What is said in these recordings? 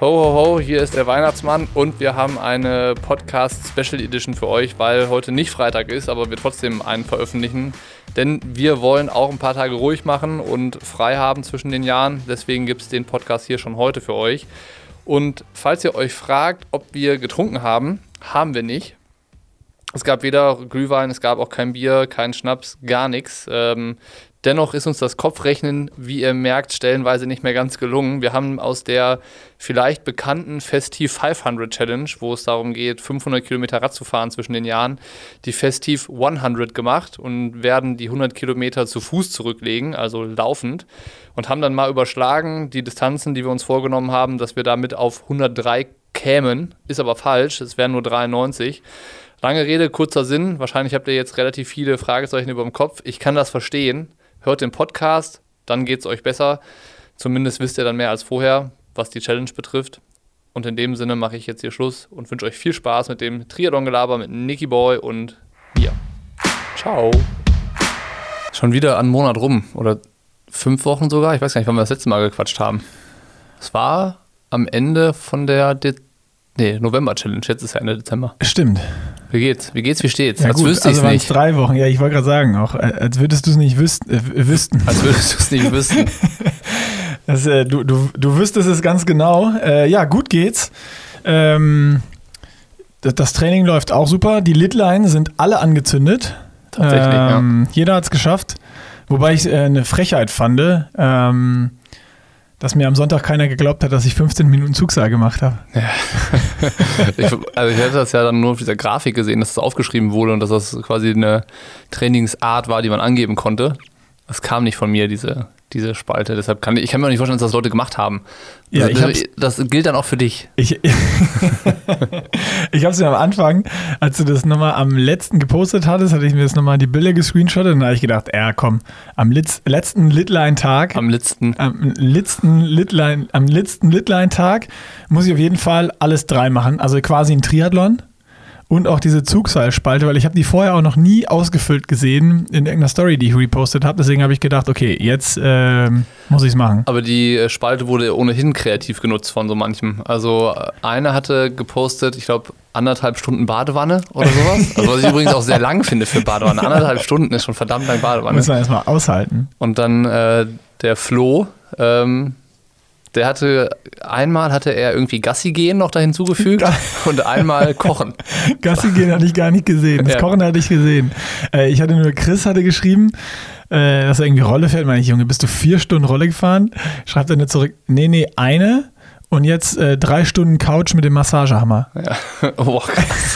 Ho, ho, ho, hier ist der Weihnachtsmann und wir haben eine Podcast-Special-Edition für euch, weil heute nicht Freitag ist, aber wir trotzdem einen veröffentlichen. Denn wir wollen auch ein paar Tage ruhig machen und frei haben zwischen den Jahren. Deswegen gibt es den Podcast hier schon heute für euch. Und falls ihr euch fragt, ob wir getrunken haben, haben wir nicht. Es gab weder Glühwein, es gab auch kein Bier, keinen Schnaps, gar nichts. Dennoch ist uns das Kopfrechnen, wie ihr merkt, stellenweise nicht mehr ganz gelungen. Wir haben aus der vielleicht bekannten Festive 500 Challenge, wo es darum geht, 500 Kilometer Rad zu fahren zwischen den Jahren, die Festive 100 gemacht und werden die 100 Kilometer zu Fuß zurücklegen, also laufend. Und haben dann mal überschlagen, die Distanzen, die wir uns vorgenommen haben, dass wir damit auf 103 kämen. Ist aber falsch, es wären nur 93. Lange Rede, kurzer Sinn. Wahrscheinlich habt ihr jetzt relativ viele Fragezeichen über dem Kopf. Ich kann das verstehen. Hört den Podcast, dann geht's euch besser. Zumindest wisst ihr dann mehr als vorher, was die Challenge betrifft. Und in dem Sinne mache ich jetzt hier Schluss und wünsche euch viel Spaß mit dem Triathlongelaber mit Nikki Boy und mir. Ciao. Schon wieder einen Monat rum oder 5 Wochen sogar. Ich weiß gar nicht, wann wir das letzte Mal gequatscht haben. Es war am Ende von der November-Challenge. Jetzt ist ja Ende Dezember. Stimmt. Wie geht's? Wie steht's? Ja, als wüsste ich es nicht. Also waren es 3 Wochen. Ja, ich wollte gerade sagen, auch als würdest du es nicht wüssten. Als würdest du es nicht wüssten. Das, du wüsstest es ganz genau. Ja, gut geht's. Das Training läuft auch super. Die Lidl-Line sind alle angezündet. Tatsächlich, ja. Jeder hat's geschafft. Wobei ich eine Frechheit fand, dass mir am Sonntag keiner geglaubt hat, dass ich 15 Minuten Zugseil gemacht habe. Ja. Ich hätte das ja dann nur auf dieser Grafik gesehen, dass das aufgeschrieben wurde und dass das quasi eine Trainingsart war, die man angeben konnte. Das kam nicht von mir, diese Spalte. Deshalb kann ich mir auch nicht vorstellen, dass das Leute gemacht haben. Ja, das gilt dann auch für dich. Ich habe es mir am Anfang, als du das nochmal am letzten gepostet hattest, hatte ich mir das nochmal die Bilder gescreenshottet und da habe ich gedacht, komm, am letzten Lidl-Line-Tag, am letzten Lidl-Line-Tag muss ich auf jeden Fall alles 3 machen. Also quasi ein Triathlon. Und auch diese Zugseilspalte, weil ich habe die vorher auch noch nie ausgefüllt gesehen in irgendeiner Story, die ich repostet habe. Deswegen habe ich gedacht, okay, jetzt muss ich es machen. Aber die Spalte wurde ohnehin kreativ genutzt von so manchem. Also einer hatte gepostet, ich glaube, 1,5 Stunden Badewanne oder sowas. Also was ich übrigens auch sehr lang finde für Badewanne. 1,5 Stunden ist schon verdammt lang Badewanne. Muss man erstmal aushalten. Und dann der Flo, der hatte er irgendwie Gassi gehen noch da hinzugefügt und einmal Kochen. Gassi gehen hatte ich gar nicht gesehen. Das Kochen hatte ich gesehen. Ich hatte nur, Chris hatte geschrieben, dass er irgendwie Rolle fährt. Meine ich, Junge, bist du 4 Stunden Rolle gefahren? Schreibt er nur zurück, nee, eine und jetzt 3 Stunden Couch mit dem Massagehammer. Ja. Oh, krass.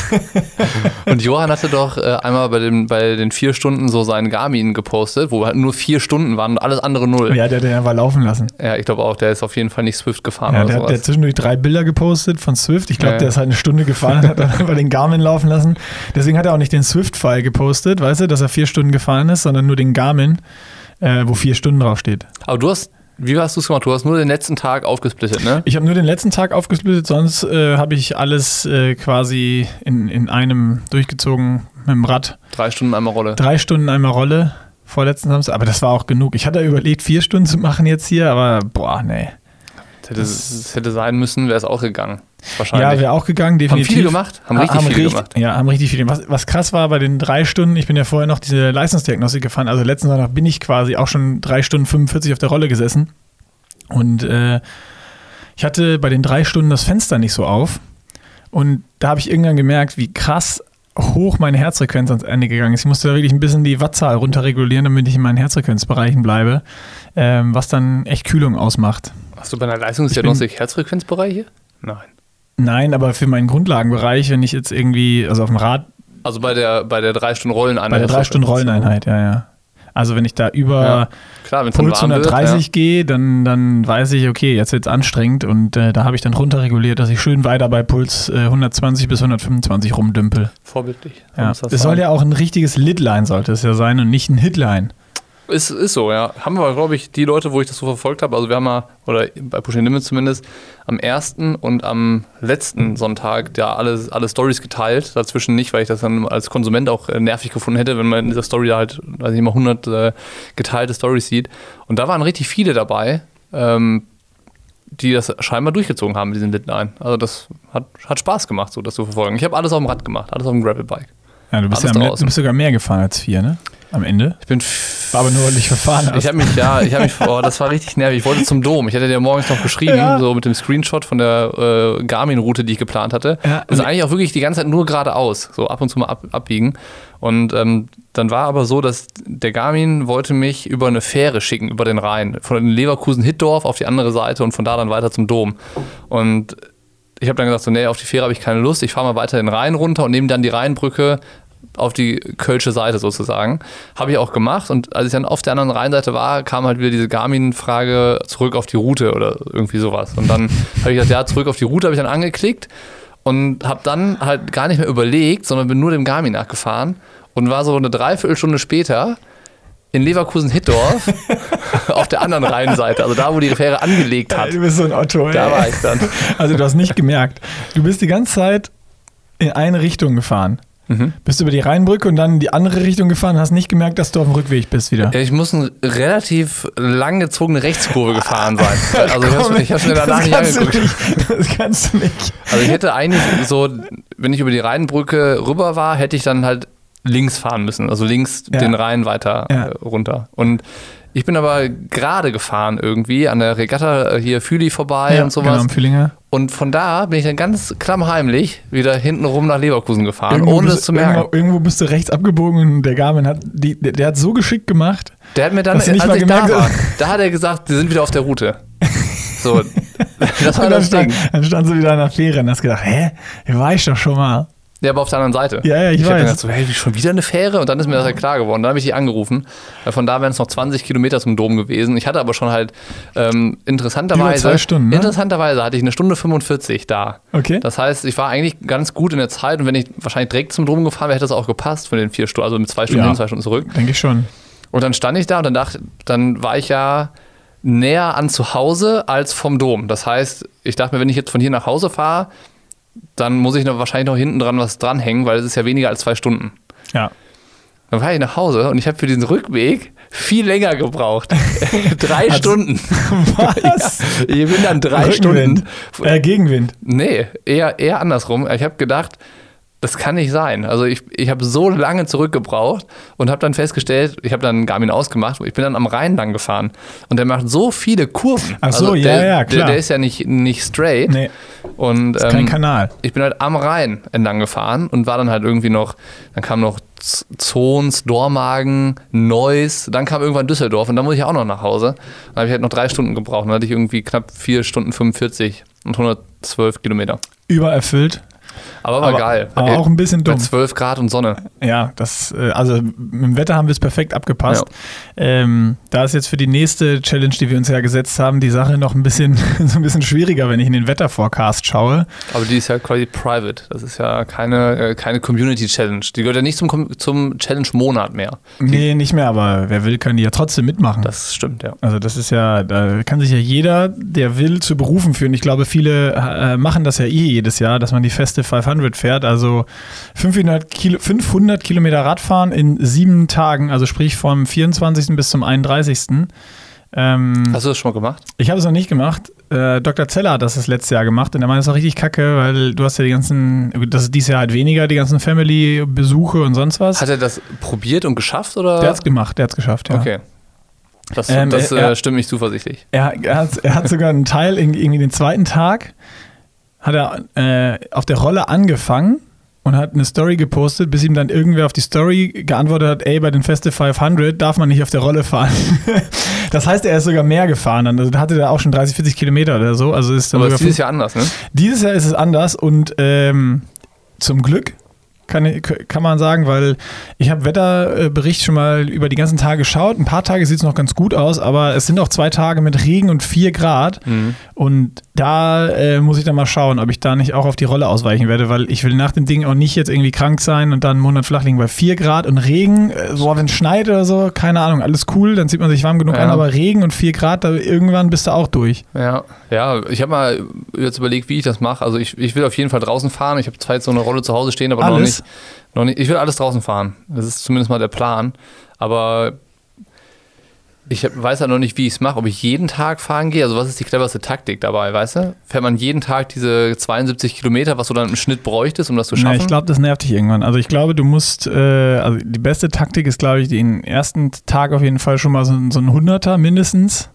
Und Johann hatte doch einmal bei den 4 Stunden so seinen Garmin gepostet, wo halt nur 4 Stunden waren und alles andere 0. Ja, der hat den einfach laufen lassen. Ja, ich glaube auch, der ist auf jeden Fall nicht Zwift gefahren. Ja, der hat zwischendurch 3 Bilder gepostet von Zwift. Ich glaube, Der ist halt 1 Stunde gefahren und hat dann einfach den Garmin laufen lassen. Deswegen hat er auch nicht den Zwift-File gepostet, weißt du, dass er 4 Stunden gefahren ist, sondern nur den Garmin, wo 4 Stunden draufsteht. Aber wie hast du es gemacht? Du hast nur den letzten Tag aufgesplittet, ne? Ich habe nur den letzten Tag aufgesplittet, sonst habe ich alles quasi in einem durchgezogen mit dem Rad. 3 Stunden einmal Rolle. 3 Stunden einmal Rolle, vorletzten Samstag, aber das war auch genug. Ich hatte überlegt, 4 Stunden zu machen jetzt hier, aber boah, nee. Das hätte sein müssen, wäre es auch gegangen. Wahrscheinlich. Ja, wäre auch gegangen, definitiv. Haben viel gemacht, haben richtig viel gemacht. Ja, haben richtig viel gemacht. Was krass war bei den 3 Stunden, ich bin ja vorher noch diese Leistungsdiagnostik gefahren, also letzten Sonntag bin ich quasi auch schon 3 Stunden 45 auf der Rolle gesessen und ich hatte bei den 3 Stunden das Fenster nicht so auf und da habe ich irgendwann gemerkt, wie krass hoch meine Herzfrequenz ans Ende gegangen ist. Ich musste da wirklich ein bisschen die Wattzahl runterregulieren, damit ich in meinen Herzfrequenzbereichen bleibe, was dann echt Kühlung ausmacht. Hast du bei einer Leistungsdiagnostik Herzfrequenzbereiche? Nein, aber für meinen Grundlagenbereich, wenn ich jetzt irgendwie, also auf dem Rad. Also bei der 3 Stunden Rolleneinheit. Bei der 3 Stunden Rolleneinheit, ja. Also wenn ich da über Puls 130 gehe, dann weiß ich, okay, jetzt wird's anstrengend und da habe ich dann runterreguliert, dass ich schön weiter bei Puls 120 bis 125 rumdümpel. Vorbildlich. Ja. Es soll ja auch ein richtiges Lidline sollte es ja sein und nicht ein Hitline. Ist so, ja. Haben wir, glaube ich, die Leute, wo ich das so verfolgt habe, also wir haben mal, oder bei Pushing Limits zumindest, am ersten und am letzten Sonntag ja alle Stories geteilt, dazwischen nicht, weil ich das dann als Konsument auch nervig gefunden hätte, wenn man in dieser Story halt, weiß ich nicht mal, 100 geteilte Stories sieht. Und da waren richtig viele dabei, die das scheinbar durchgezogen haben mit diesem Lidl-Line. Also das hat Spaß gemacht, so das zu verfolgen. Ich habe alles auf dem Rad gemacht, alles auf dem Gravelbike. Ja, du bist sogar mehr gefahren als 4, ne? Am Ende? War aber nur ordentlich verfahren. Das war richtig nervig. Ich wollte zum Dom. Ich hatte dir morgens noch geschrieben, so mit dem Screenshot von der Garmin-Route, die ich geplant hatte. Ja, also eigentlich auch wirklich die ganze Zeit nur geradeaus, so ab und zu mal abbiegen. Und dann war aber so, dass der Garmin wollte mich über eine Fähre schicken, über den Rhein. Von Leverkusen-Hittdorf auf die andere Seite und von da dann weiter zum Dom. Und ich habe dann gesagt, so, nee, auf die Fähre habe ich keine Lust. Ich fahre mal weiter den Rhein runter und nehme dann die Rheinbrücke auf die kölsche Seite sozusagen. Habe ich auch gemacht, und als ich dann auf der anderen Rheinseite war, kam halt wieder diese Garmin-Frage zurück auf die Route oder irgendwie sowas. Und dann habe ich gesagt, ja, zurück auf die Route, habe ich dann angeklickt und habe dann halt gar nicht mehr überlegt, sondern bin nur dem Garmin nachgefahren und war so eine Dreiviertelstunde später in Leverkusen-Hittdorf auf der anderen Rheinseite, also da, wo die Fähre angelegt hat. Ja, du bist so ein Otto, da war ich dann. Also du hast nicht gemerkt. Du bist die ganze Zeit in eine Richtung gefahren. Mhm. Bist über die Rheinbrücke und dann in die andere Richtung gefahren und hast nicht gemerkt, dass du auf dem Rückweg bist wieder. Ja, ich muss eine relativ lang gezogene Rechtskurve gefahren sein. Also ich habe mir danach nicht angeguckt. Das kannst du nicht. Also ich hätte eigentlich so, wenn ich über die Rheinbrücke rüber war, hätte ich dann halt links fahren müssen. Also links den Rhein weiter runter. Und ich bin aber gerade gefahren irgendwie an der Regatta hier Füli vorbei und sowas. Genau, am Fühlinger. Und von da bin ich dann ganz klammheimlich wieder hinten rum nach Leverkusen gefahren, ohne es zu merken. Irgendwo bist du rechts abgebogen und der Garmin der hat so geschickt gemacht. Der hat mir dann, als ich da war, da hat er gesagt, wir sind wieder auf der Route. So, das war das Ding. Dann standst du wieder an der Fähre und hast gedacht, hä, hier war ich doch schon mal. Ja, aber auf der anderen Seite. Ja, ich weiß. Ich hab mir gedacht, so, hey, schon wieder eine Fähre? Und dann ist mir das halt klar geworden. Dann habe ich die angerufen. Von da wären es noch 20 Kilometer zum Dom gewesen. Ich hatte aber schon halt interessanterweise... 2 Stunden, ne? Interessanterweise hatte ich eine Stunde 45 da. Okay. Das heißt, ich war eigentlich ganz gut in der Zeit. Und wenn ich wahrscheinlich direkt zum Dom gefahren wäre, hätte das auch gepasst von den 4 Stunden. Also mit 2 Stunden hin, 2 Stunden zurück. Denke ich schon. Und dann stand ich da und dann dachte, dann war ich ja näher an zu Hause als vom Dom. Das heißt, ich dachte mir, wenn ich jetzt von hier nach Hause fahre, dann muss ich noch wahrscheinlich noch hinten dran was dranhängen, weil es ist ja weniger als 2 Stunden. Ja. Dann fahre ich nach Hause und ich habe für diesen Rückweg viel länger gebraucht. 3 Stunden. Was? Ja, ich bin dann 3 Stunden. Gegenwind. Nee, eher andersrum. Ich habe gedacht, das kann nicht sein. Also ich habe so lange zurückgebraucht und habe dann festgestellt, ich habe dann Garmin ausgemacht, ich bin dann am Rhein lang gefahren. Und der macht so viele Kurven. Ach so, also ja, klar. Der ist ja nicht straight. Nee, und, ist kein Kanal. Ich bin halt am Rhein entlang gefahren und war dann halt irgendwie noch, dann kam noch Zons, Dormagen, Neuss, dann kam irgendwann Düsseldorf und dann muss ich auch noch nach Hause. Dann habe ich halt noch 3 Stunden gebraucht. Dann hatte ich irgendwie knapp 4 Stunden 45 und 112 Kilometer. Übererfüllt. Aber geil. Aber auch ein bisschen dumm. Mit 12 Grad und Sonne. Ja, also mit dem Wetter haben wir es perfekt abgepasst. Ja. Da ist jetzt für die nächste Challenge, die wir uns ja gesetzt haben, die Sache noch ein bisschen schwieriger, wenn ich in den Wetterforecast schaue. Aber die ist ja quasi private. Das ist ja keine Community-Challenge. Die gehört ja nicht zum Challenge-Monat mehr. Nee, nicht mehr, aber wer will, kann die ja trotzdem mitmachen. Das stimmt, ja. Also das ist ja, da kann sich ja jeder, der will, zu Berufen führen. Ich glaube, viele machen das ja jedes Jahr, dass man die Festive 500 fährt, also 500 Kilometer Radfahren in 7 Tagen, also sprich vom 24. bis zum 31. Hast du das schon mal gemacht? Ich habe es noch nicht gemacht. Dr. Zeller hat das letztes Jahr gemacht und er meinte, das ist auch richtig kacke, weil du hast ja das ist dieses Jahr halt weniger, die ganzen Family-Besuche und sonst was. Hat er das probiert und geschafft, oder? Der hat es geschafft, ja. Okay. Das stimmt mich zuversichtlich. Er hat sogar einen Teil, irgendwie den zweiten Tag, hat er auf der Rolle angefangen und hat eine Story gepostet, bis ihm dann irgendwer auf die Story geantwortet hat, ey, bei den Festive 500 darf man nicht auf der Rolle fahren. Das heißt, er ist sogar mehr gefahren. Also hatte er auch schon 30, 40 Kilometer oder so. Also ist dann aber dieses Jahr anders, ne? Dieses Jahr ist es anders und zum Glück kann man sagen, weil ich habe Wetterbericht schon mal über die ganzen Tage geschaut. Ein paar Tage sieht es noch ganz gut aus, aber es sind auch 2 Tage mit Regen und 4 Grad. Mhm. Und da muss ich dann mal schauen, ob ich da nicht auch auf die Rolle ausweichen werde, weil ich will nach dem Ding auch nicht jetzt irgendwie krank sein und dann einen Monat flach liegen, weil 4 Grad und Regen, so wenn es schneit oder so, keine Ahnung, alles cool, dann zieht man sich warm genug an, aber Regen und 4 Grad, da irgendwann bist du auch durch. Ja, ich habe mal jetzt überlegt, wie ich das mache. Also ich will auf jeden Fall draußen fahren. Ich habe zwar jetzt so eine Rolle zu Hause stehen, aber noch nicht. Ich will alles draußen fahren. Das ist zumindest mal der Plan. Aber Ich weiß ja noch nicht, wie ich es mache, ob ich jeden Tag fahren gehe. Also was ist die cleverste Taktik dabei, weißt du? Fährt man jeden Tag diese 72 Kilometer, was du dann im Schnitt bräuchtest, um das zu schaffen? Nee, ich glaube, das nervt dich irgendwann. Also ich glaube, du musst, also die beste Taktik ist, glaube ich, den ersten Tag auf jeden Fall schon mal so ein 100er mindestens.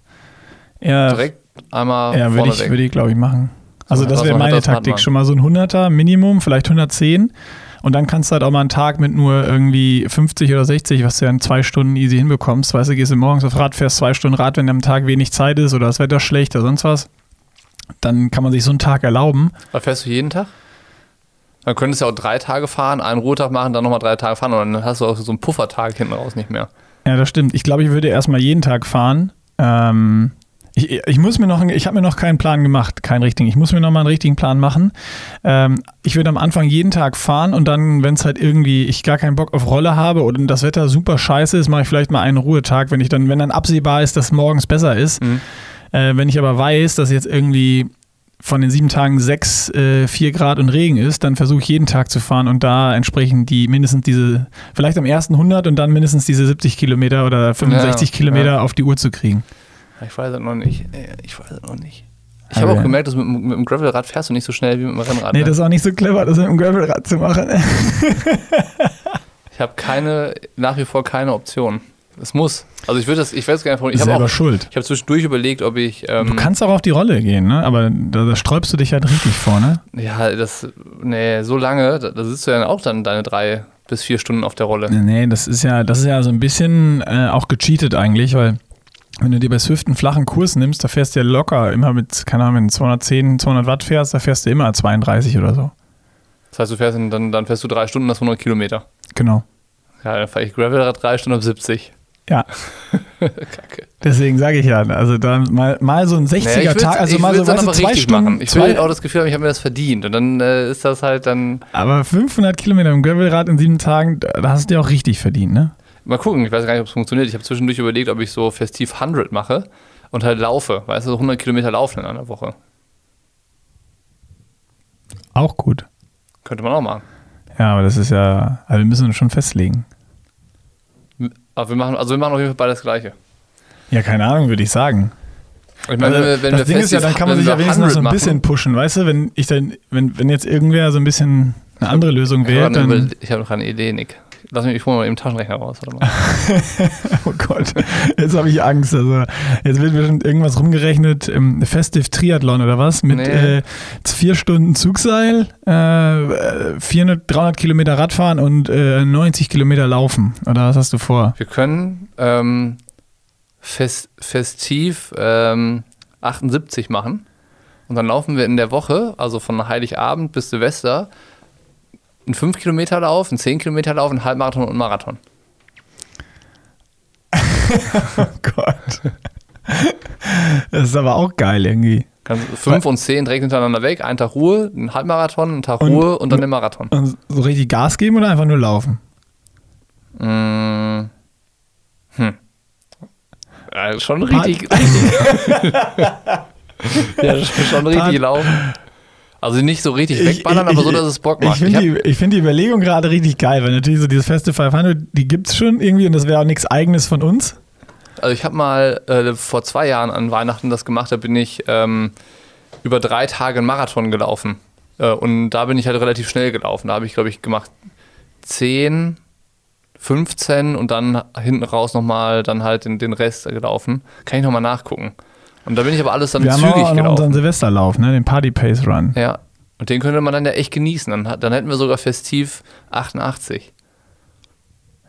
Ja, direkt einmal ja, vorne weg. Ja, würde ich, glaube ich, machen. Also das wäre meine Taktik. Schon mal so ein 100er Minimum, vielleicht 110. Und dann kannst du halt auch mal einen Tag mit nur irgendwie 50 oder 60, was du ja in 2 Stunden easy hinbekommst. Weißt du, gehst du morgens auf Rad, fährst 2 Stunden Rad, wenn am Tag wenig Zeit ist oder das Wetter schlecht oder sonst was. Dann kann man sich so einen Tag erlauben. Aber fährst du jeden Tag? Dann könntest du ja auch 3 Tage fahren, einen Ruhetag machen, dann nochmal 3 Tage fahren. Und dann hast du auch so einen Puffertag hinten raus nicht mehr. Ja, das stimmt. Ich glaube, ich würde erstmal jeden Tag fahren. Ich habe mir noch keinen Plan gemacht, keinen richtigen. Ich muss mir noch mal einen richtigen Plan machen. Ich würde am Anfang jeden Tag fahren und dann, wenn es halt irgendwie ich gar keinen Bock auf Rolle habe oder das Wetter super scheiße ist, mache ich vielleicht mal einen Ruhetag, wenn dann absehbar ist, dass morgens besser ist. Mhm. Wenn ich aber weiß, dass jetzt irgendwie von den 7 Tagen 6, 4 Grad und Regen ist, dann versuche ich jeden Tag zu fahren und da entsprechend vielleicht am ersten 100 und dann mindestens diese 70 Kilometer oder 65 Kilometer auf die Uhr zu kriegen. Ich weiß es noch nicht. Ich habe auch gemerkt, dass mit dem Gravelrad fährst du nicht so schnell wie mit dem Rennrad. Nee, das ist auch nicht so clever, das mit dem Gravelrad zu machen. Ich habe nach wie vor keine Option. Es muss. Also ich weiß gar nicht, warum. Ich habe zwischendurch überlegt, ob ich... du kannst auch auf die Rolle gehen, ne? Aber da sträubst du dich halt richtig vor, ne? Ja, so lange, da sitzt du ja auch dann deine 3 bis 4 Stunden auf der Rolle. Nee, das ist ja so ein bisschen auch gecheatet eigentlich, weil... Wenn du dir bei Zwift einen flachen Kurs nimmst, da fährst du ja locker immer mit, keine Ahnung, wenn du 210, 200 Watt fährst, da fährst du immer 32 oder so. Das heißt, du fährst dann fährst du 3 Stunden das 100 Kilometer. Genau. Ja, dann fahre ich Gravelrad 3 Stunden auf 70. Ja. Kacke. Deswegen sage ich ja, also da mal so ein 60er-Tag, also mal so, weißt du, 2 Stunden. Machen. Ich will auch das Gefühl haben, ich habe mir das verdient und dann ist das halt dann... Aber 500 Kilometer im Gravelrad in 7 Tagen, da hast du dir auch richtig verdient, ne? Mal gucken, ich weiß gar nicht, ob es funktioniert. Ich habe zwischendurch überlegt, ob ich so Festive 100 mache und halt laufe. Weißt du, so 100 Kilometer laufen in einer Woche. Auch gut. Könnte man auch machen. Ja, aber das ist ja, also wir müssen uns schon festlegen. Aber wir machen auf jeden Fall beides Gleiche. Ja, keine Ahnung, würde ich sagen. Ich meine, also, wenn das Ding ist ja, dann kann man sich ja wenigstens noch so ein bisschen pushen, weißt du? Wenn jetzt irgendwer so ein bisschen eine andere Lösung wählt, dann... Ich habe noch eine Idee, Nick. Ich hole mal eben den Taschenrechner raus. Warte mal. Oh Gott, jetzt habe ich Angst. Also, jetzt wird bestimmt irgendwas rumgerechnet im Festive Triathlon oder was? Mit 4 Stunden Zugseil, 300 Kilometer Radfahren und 90 Kilometer Laufen. Oder was hast du vor? Wir können Festiv 78 machen. Und dann laufen wir in der Woche, also von Heiligabend bis Silvester, einen 5-Kilometer-Lauf, einen 10-Kilometer-Lauf, einen Halbmarathon und einen Marathon. Oh Gott. Das ist aber auch geil irgendwie. 5 und 10 direkt hintereinander weg, einen Tag Ruhe, einen Halbmarathon, einen Tag Ruhe und dann den Marathon. Und so richtig Gas geben oder einfach nur laufen? Schon richtig. Ja, schon richtig laufen. Also nicht so richtig wegballern, aber so, dass es Bock macht. Ich finde die Überlegung gerade richtig geil, weil natürlich so dieses Festive 500, die gibt's schon irgendwie und das wäre auch nichts Eigenes von uns. Also ich habe mal vor 2 Jahren an Weihnachten das gemacht, da bin ich über 3 Tage einen Marathon gelaufen. Und da bin ich halt relativ schnell gelaufen. Da habe ich, glaube ich, gemacht 10, 15 und dann hinten raus nochmal dann halt den Rest gelaufen. Kann ich nochmal nachgucken. Und da bin ich aber alles dann zügig gelaufen. Wir haben auch unseren Silvesterlauf, ne? Den Party Pace Run. Ja, und den könnte man dann ja echt genießen. Dann hätten wir sogar Festiv 88.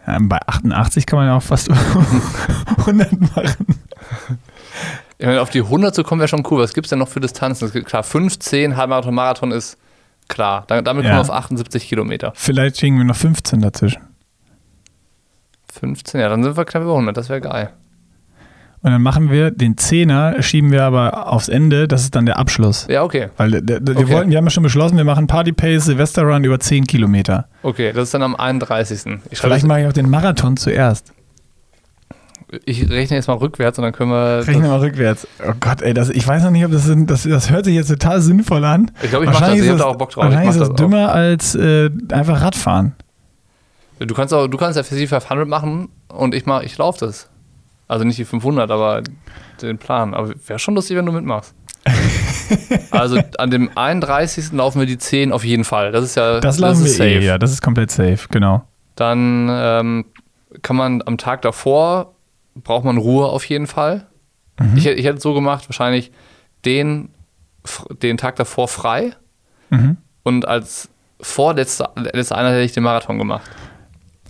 Ja, bei 88 kann man ja auch fast 100 machen. Ich meine, auf die 100 zu kommen wäre schon cool. Was gibt es denn noch für Distanzen? Klar, 15, Halbmarathon, Marathon ist klar. Damit kommen wir auf 78 Kilometer. Vielleicht schicken wir noch 15 dazwischen. 15, ja, dann sind wir knapp über 100. Das wäre geil. Und dann machen wir den 10er, schieben wir aber aufs Ende, das ist dann der Abschluss. Ja, okay. Weil wir haben ja schon beschlossen, wir machen Party Pace, Silvester Run über 10 Kilometer. Okay, das ist dann am 31. Vielleicht mache ich auch den Marathon zuerst. Ich rechne jetzt mal rückwärts und dann können wir... Rechne mal rückwärts. Oh Gott, ey, ich weiß noch nicht, ob das hört sich jetzt total sinnvoll an. Ich glaube, ich mache das, ich habe da auch Bock drauf. Wahrscheinlich ist das dümmer als einfach Radfahren. Du kannst ja Festive 500 machen und ich laufe das. Also nicht die 500, aber den Plan. Aber wäre schon lustig, wenn du mitmachst. Also an dem 31. laufen wir die 10 auf jeden Fall. Das ist ja das laufen das ist wir safe. Ja, das ist komplett safe, genau. Dann kann man am Tag davor, braucht man Ruhe auf jeden Fall. Mhm. Ich hätte es so gemacht, wahrscheinlich den Tag davor frei. Mhm. Und als letzte Einheit hätte ich den Marathon gemacht.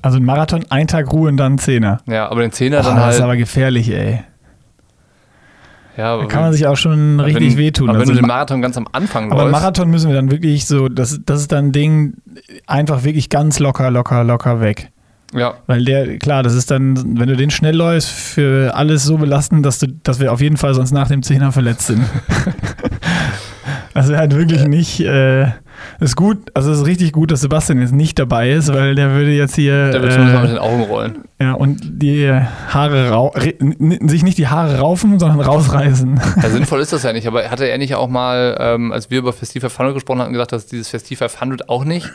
Also ein Marathon, einen Tag Ruhe und dann einen Zehner. Ja, aber den Zehner dann halt. Das ist aber gefährlich, ey. Ja, da kann man sich auch schon richtig wehtun. Aber wenn du den Marathon ganz am Anfang läufst. Aber Marathon müssen wir dann wirklich so, das ist dann ein Ding, einfach wirklich ganz locker weg. Ja. Weil das ist dann, wenn du den schnell läufst, für alles so belastend, dass wir auf jeden Fall sonst nach dem Zehner verletzt sind. Also halt wirklich nicht, ist gut, also es ist richtig gut, dass Sebastian jetzt nicht dabei ist, weil der würde jetzt hier... Der würde zumindest mal mit den Augen rollen. Ja, und die Haare, sich nicht die Haare raufen, sondern rausreißen. Ja, sinnvoll ist das ja nicht, aber hatte er nicht auch mal, als wir über Festive 500 gesprochen hatten, gesagt, dass dieses Festive 500 auch nicht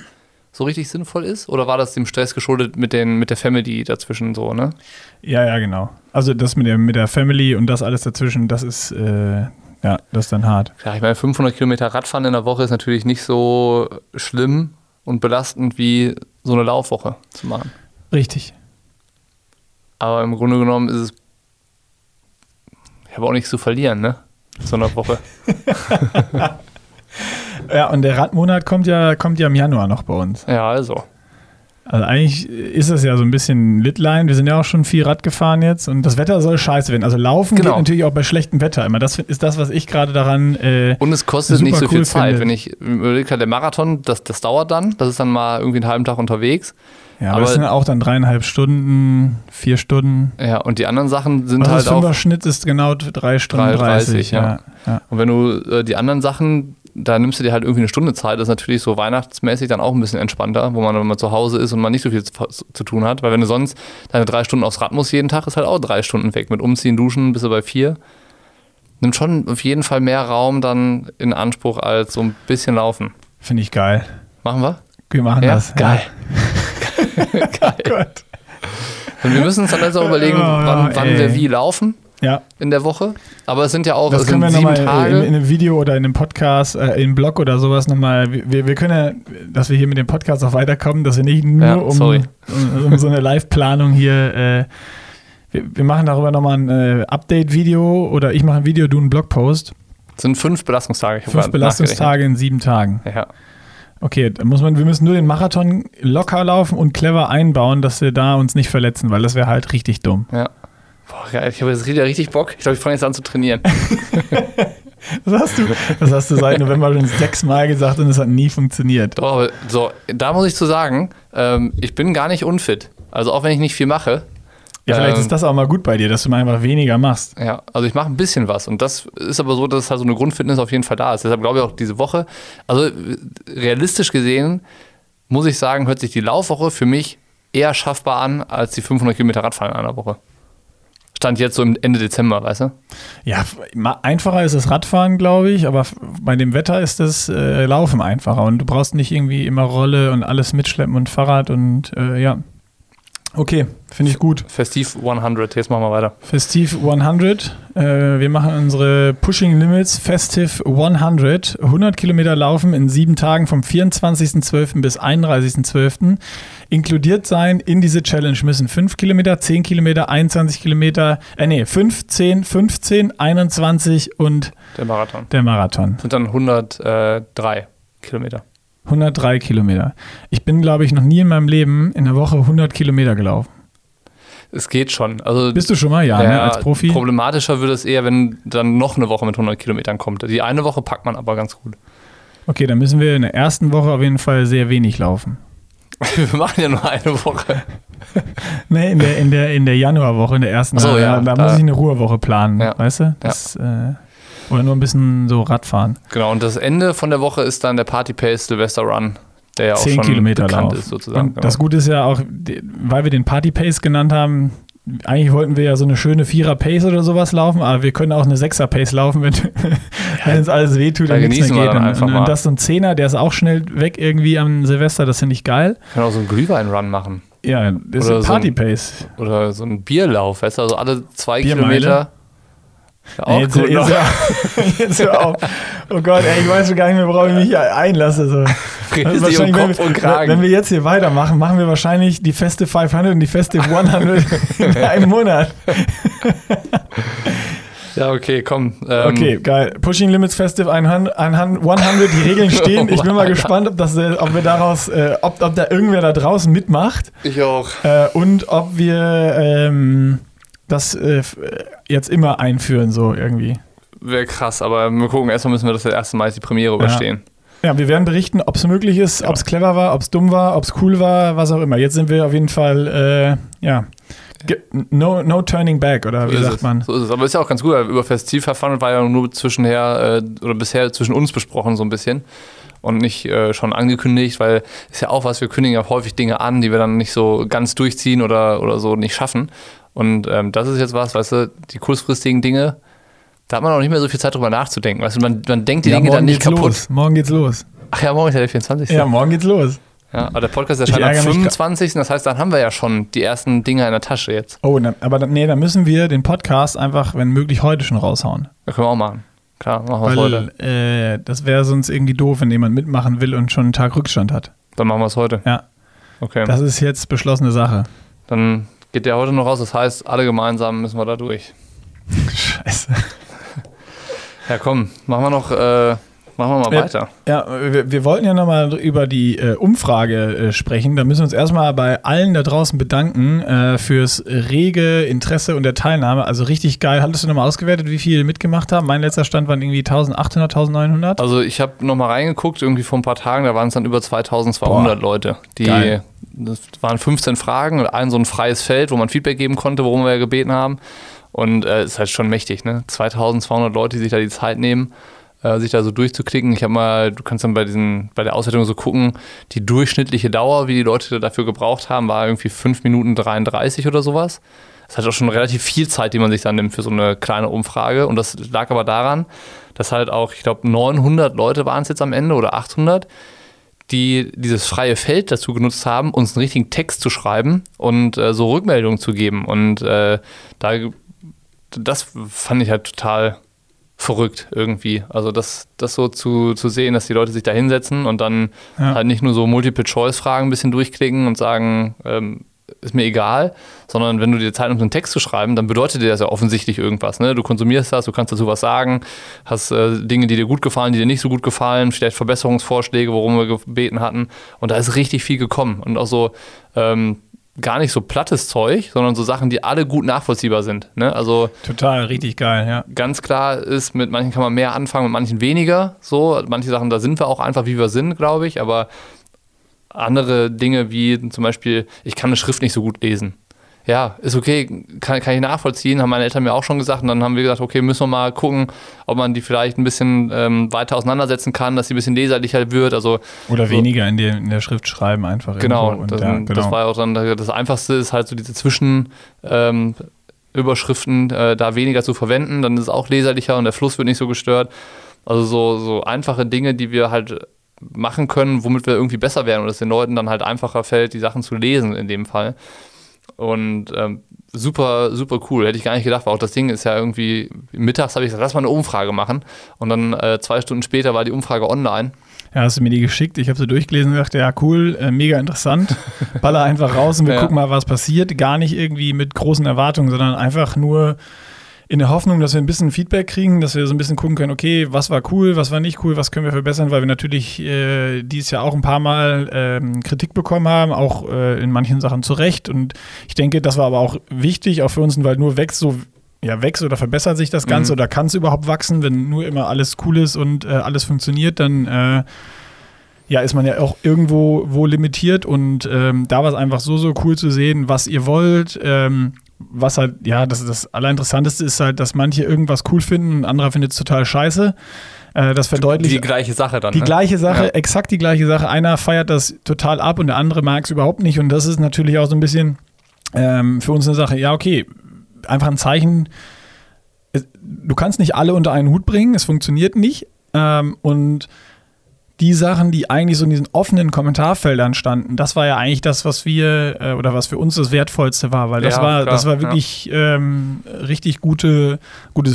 so richtig sinnvoll ist? Oder war das dem Stress geschuldet mit der Family dazwischen so, ne? Ja, genau. Also das mit der Family und das alles dazwischen, das ist... Ja, das ist dann hart. Ja, ich meine, 500 Kilometer Radfahren in der Woche ist natürlich nicht so schlimm und belastend wie so eine Laufwoche zu machen. Richtig. Aber im Grunde genommen ist es, ich habe auch nichts zu verlieren, ne? So eine Woche. Ja, und der Radmonat kommt ja im Januar noch bei uns. Ja, also. Also eigentlich ist das ja so ein bisschen Lidl-Line. Wir sind ja auch schon viel Rad gefahren jetzt und das Wetter soll scheiße werden. Also laufen geht natürlich auch bei schlechtem Wetter immer. Das ist das, was ich gerade daran und es kostet nicht so viel Zeit. Wenn ich überlege, der Marathon, das dauert dann. Das ist dann mal irgendwie einen halben Tag unterwegs. Ja, aber das sind auch dann 3,5 Stunden, 4 Stunden. Ja, und die anderen Sachen sind halt auch... Der Fünfer-Schnitt ist genau 3 Stunden 30. Ja. Und wenn du die anderen Sachen... Da nimmst du dir halt irgendwie eine Stunde Zeit. Das ist natürlich so weihnachtsmäßig dann auch ein bisschen entspannter, wo man, wenn man zu Hause ist und man nicht so viel zu tun hat. Weil wenn du sonst deine 3 Stunden aufs Rad musst jeden Tag, ist halt auch 3 Stunden weg. Mit Umziehen, Duschen bist du bei 4. Nimmt schon auf jeden Fall mehr Raum dann in Anspruch als so ein bisschen Laufen. Finde ich geil. Machen wir? Wir machen das. Geil. Ja. Geil. Oh Gott. Und wir müssen uns dann also auch überlegen, wann wir wie laufen. Ja. In der Woche. Aber es sind ja auch das können wir 7 Tage. In einem Video oder in einem Podcast, in einem Blog oder sowas nochmal. Wir können ja, dass wir hier mit dem Podcast auch weiterkommen, dass wir nicht nur um so eine Live-Planung hier. Wir machen darüber nochmal ein Update-Video oder ich mache ein Video, du einen Blogpost. Das sind 5 Belastungstage. 5 Belastungstage in 7 Tagen. Ja. Okay, wir müssen nur den Marathon locker laufen und clever einbauen, dass wir da uns nicht verletzen, weil das wäre halt richtig dumm. Ja. Boah, geil, ich habe jetzt richtig Bock. Ich glaube, ich fange jetzt an zu trainieren. Das hast du seit November schon 6 Mal gesagt und es hat nie funktioniert. Doch, so, da muss ich zu sagen, ich bin gar nicht unfit. Also auch wenn ich nicht viel mache. Ja, vielleicht ist das auch mal gut bei dir, dass du mal einfach weniger machst. Ja, also ich mache ein bisschen was. Und das ist aber so, dass halt so eine Grundfitness auf jeden Fall da ist. Deshalb glaube ich auch diese Woche, also realistisch gesehen, muss ich sagen, hört sich die Laufwoche für mich eher schaffbar an, als die 500 Kilometer Radfahren in einer Woche. Stand jetzt so Ende Dezember, weißt du? Ja, einfacher ist das Radfahren, glaube ich, aber bei dem Wetter ist das Laufen einfacher und du brauchst nicht irgendwie immer Rolle und alles mitschleppen und Fahrrad und ja. Okay, finde ich gut. Festive 100, jetzt machen wir weiter. Festive 100, wir machen unsere Pushing Limits Festive 100, 100 Kilometer laufen in 7 Tagen vom 24.12. bis 31.12. Inkludiert sein in diese Challenge müssen 5 Kilometer, 10 Kilometer, 21 Kilometer, 5, 10, 15, 21 und der Marathon. Sind dann 103 Kilometer. 103 Kilometer. Ich bin, glaube ich, noch nie in meinem Leben in der Woche 100 Kilometer gelaufen. Es geht schon. Also, bist du schon mal, ja, ne, als Profi? Problematischer würde es eher, wenn dann noch eine Woche mit 100 Kilometern kommt. Die eine Woche packt man aber ganz gut. Okay, dann müssen wir in der ersten Woche auf jeden Fall sehr wenig laufen. Wir machen ja nur eine Woche. Nee, in der Januarwoche, in der ersten Woche. Ja, da muss ich eine Ruhewoche planen, ja, weißt du? Das, ja. Oder nur ein bisschen so Radfahren. Genau, und das Ende von der Woche ist dann der Party Pace Silvester Run, der ja auch 10 schon Kilometer bekannt Lauf ist sozusagen. Und das Gute ist ja auch, weil wir den Party Pace genannt haben, eigentlich wollten wir ja so eine schöne 4er-Pace oder sowas laufen, aber wir können auch eine 6er-Pace laufen, wenn es alles wehtut, dann nichts mehr geht. Und das ist so ein 10er, der ist auch schnell weg irgendwie am Silvester, das finde ich geil. Wir können auch so einen Glühwein-Run machen. Ja, das oder ist Party Pace. So oder so ein Bierlauf, weißt du, also alle 2 Biermeile. Kilometer. Ja, auch jetzt, cool jetzt hör auf. Oh Gott, ey, ich weiß schon gar nicht mehr, worauf ich mich einlasse. So. Wahrscheinlich, um Kopf und Kragen. Wenn wir jetzt hier weitermachen, machen wir wahrscheinlich die Festive 500 und die Festive 100 in einem Monat. Ja, okay, komm. Okay, geil. Pushing Limits Festive 100, die Regeln stehen. Ich bin mal gespannt, ob da irgendwer da draußen mitmacht. Ich auch. Und ob wir das jetzt immer einführen, so irgendwie. Wäre krass, aber mal gucken, erstmal müssen wir das erste Mal die Premiere überstehen. Ja, wir werden berichten, ob es möglich ist, ob es clever war, ob es dumm war, ob es cool war, was auch immer. Jetzt sind wir auf jeden Fall, no turning back, oder wie sagt man? So ist es, aber ist ja auch ganz gut, weil über Festivverfahren war ja nur bisher zwischen uns besprochen so ein bisschen und nicht schon angekündigt, weil ist ja auch was, wir kündigen ja häufig Dinge an, die wir dann nicht so ganz durchziehen oder so nicht schaffen. Und das ist jetzt was, weißt du, die kurzfristigen Dinge, da hat man auch nicht mehr so viel Zeit drüber nachzudenken. Weißt du, man denkt die Dinge dann nicht kaputt. Los. Morgen geht's los. Ach ja, morgen ist ja der 24. Ja, morgen geht's los. Ja, aber der Podcast erscheint am 25. Das heißt, dann haben wir ja schon die ersten Dinger in der Tasche jetzt. Oh, dann müssen wir den Podcast einfach, wenn möglich, heute schon raushauen. Das können wir auch machen. Klar, machen wir heute. Das wäre sonst irgendwie doof, wenn jemand mitmachen will und schon einen Tag Rückstand hat. Dann machen wir es heute. Ja. Okay. Das ist jetzt beschlossene Sache. Dann geht der heute noch raus, das heißt, alle gemeinsam müssen wir da durch. Scheiße. Ja, komm, machen wir mal weiter. Ja, wir wollten ja nochmal über die Umfrage sprechen. Da müssen wir uns erstmal bei allen da draußen bedanken fürs rege Interesse und der Teilnahme. Also richtig geil. Hattest du nochmal ausgewertet, wie viele mitgemacht haben? Mein letzter Stand waren irgendwie 1800, 1900. Also ich habe nochmal reingeguckt, irgendwie vor ein paar Tagen, da waren es dann über 2200 Leute, die... Geil. Das waren 15 Fragen und ein so ein freies Feld, wo man Feedback geben konnte, worum wir ja gebeten haben. Und es ist halt schon mächtig, ne? 2200 Leute, die sich da die Zeit nehmen, sich da so durchzuklicken. Ich habe mal, du kannst dann bei der Auswertung so gucken, die durchschnittliche Dauer, wie die Leute dafür gebraucht haben, war irgendwie 5 Minuten 33 oder sowas. Das hat auch schon relativ viel Zeit, die man sich dann nimmt für so eine kleine Umfrage. Und das lag aber daran, dass halt auch, ich glaube, 900 Leute waren es jetzt am Ende oder 800, die dieses freie Feld dazu genutzt haben, uns einen richtigen Text zu schreiben und so Rückmeldungen zu geben. Und das fand ich halt total verrückt irgendwie. Also das so zu sehen, dass die Leute sich da hinsetzen und dann halt nicht nur so Multiple-Choice-Fragen ein bisschen durchklicken und sagen, ist mir egal, sondern wenn du dir Zeit nimmst, einen Text zu schreiben, dann bedeutet dir das ja offensichtlich irgendwas. Ne? Du konsumierst das, du kannst dazu was sagen, hast Dinge, die dir gut gefallen, die dir nicht so gut gefallen, vielleicht Verbesserungsvorschläge, worum wir gebeten hatten. Und da ist richtig viel gekommen. Und auch so gar nicht so plattes Zeug, sondern so Sachen, die alle gut nachvollziehbar sind. Ne? Also total, richtig geil, ja. Ganz klar ist, mit manchen kann man mehr anfangen, mit manchen weniger. So, manche Sachen, da sind wir auch einfach, wie wir sind, glaube ich, aber andere Dinge wie zum Beispiel, ich kann eine Schrift nicht so gut lesen. Ja, ist okay, kann ich nachvollziehen, haben meine Eltern mir auch schon gesagt. Und dann haben wir gesagt, okay, müssen wir mal gucken, ob man die vielleicht ein bisschen weiter auseinandersetzen kann, dass sie ein bisschen leserlicher wird. Also, oder so, weniger in der Schrift schreiben einfach. Genau, das war auch dann das Einfachste, ist halt so diese Zwischenüberschriften da weniger zu verwenden. Dann ist es auch leserlicher und der Fluss wird nicht so gestört. Also so einfache Dinge, die wir halt machen können, womit wir irgendwie besser werden oder es den Leuten dann halt einfacher fällt, die Sachen zu lesen in dem Fall. Und super, super cool. Hätte ich gar nicht gedacht, weil auch das Ding ist ja irgendwie, mittags habe ich gesagt, lass mal eine Umfrage machen. Und dann 2 Stunden später war die Umfrage online. Ja, hast du mir die geschickt, ich habe sie durchgelesen und dachte, ja cool, mega interessant, baller einfach raus und wir gucken mal, was passiert. Gar nicht irgendwie mit großen Erwartungen, sondern einfach nur in der Hoffnung, dass wir ein bisschen Feedback kriegen, dass wir so ein bisschen gucken können, okay, was war cool, was war nicht cool, was können wir verbessern, weil wir natürlich dieses Jahr auch ein paar Mal Kritik bekommen haben, auch in manchen Sachen zu Recht. Und ich denke, das war aber auch wichtig, auch für uns, weil nur wächst oder verbessert sich das Ganze oder kann es überhaupt wachsen, wenn nur immer alles cool ist und alles funktioniert, dann ist man ja auch irgendwo limitiert. Und da war es einfach so cool zu sehen, was ihr wollt. Was halt, das Allerinteressanteste ist halt, dass manche irgendwas cool finden und anderer findet es total scheiße. Das verdeutlicht die gleiche Sache dann. Die gleiche Sache, exakt die gleiche Sache. Einer feiert das total ab und der andere mag es überhaupt nicht. Und das ist natürlich auch so ein bisschen für uns eine Sache, ja, okay, einfach ein Zeichen. Du kannst nicht alle unter einen Hut bringen, es funktioniert nicht. Und die Sachen, die eigentlich so in diesen offenen Kommentarfeldern standen, das war ja eigentlich das, was wir oder was für uns das Wertvollste war, weil das, ja, war, klar, das war wirklich richtig gutes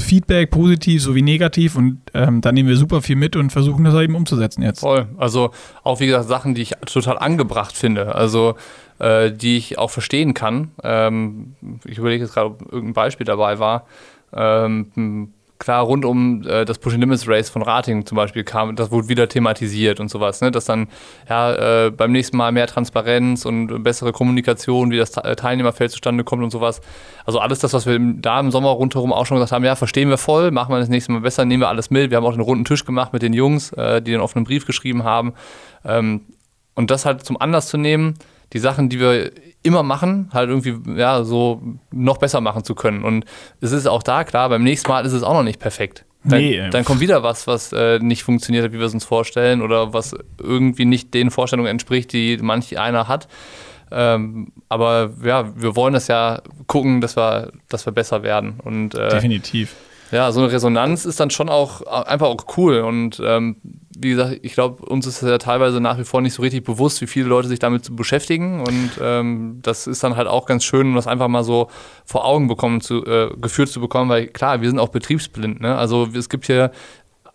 Feedback, positiv sowie negativ, und da nehmen wir super viel mit und versuchen das eben umzusetzen jetzt. Voll, also auch wie gesagt Sachen, die ich total angebracht finde, also die ich auch verstehen kann. Ich überlege jetzt gerade, ob irgendein Beispiel dabei war. Klar, rund um das Pushing Limits Race von Rating zum Beispiel kam, das wurde wieder thematisiert und sowas, ne? Dass dann ja beim nächsten Mal mehr Transparenz und bessere Kommunikation, wie das Teilnehmerfeld zustande kommt und sowas. Also alles das, was wir da im Sommer rundherum auch schon gesagt haben, ja, verstehen wir voll, machen wir das nächste Mal besser, nehmen wir alles mit. Wir haben auch den runden Tisch gemacht mit den Jungs, die den offenen Brief geschrieben haben. Und das halt zum Anlass zu nehmen, die Sachen, die wir immer machen, halt irgendwie ja so noch besser machen zu können. Und es ist auch da klar, beim nächsten Mal ist es auch noch nicht perfekt. Dann kommt wieder was nicht funktioniert hat, wie wir es uns vorstellen, oder was irgendwie nicht den Vorstellungen entspricht, die manch einer hat. Aber ja, wir wollen das ja gucken, dass wir besser werden. Und, definitiv. Ja, so eine Resonanz ist dann schon auch einfach auch cool. Und wie gesagt, ich glaube, uns ist ja teilweise nach wie vor nicht so richtig bewusst, wie viele Leute sich damit beschäftigen. Und das ist dann halt auch ganz schön, um das einfach mal so vor Augen geführt zu bekommen. Weil klar, wir sind auch betriebsblind, ne? Also es gibt hier,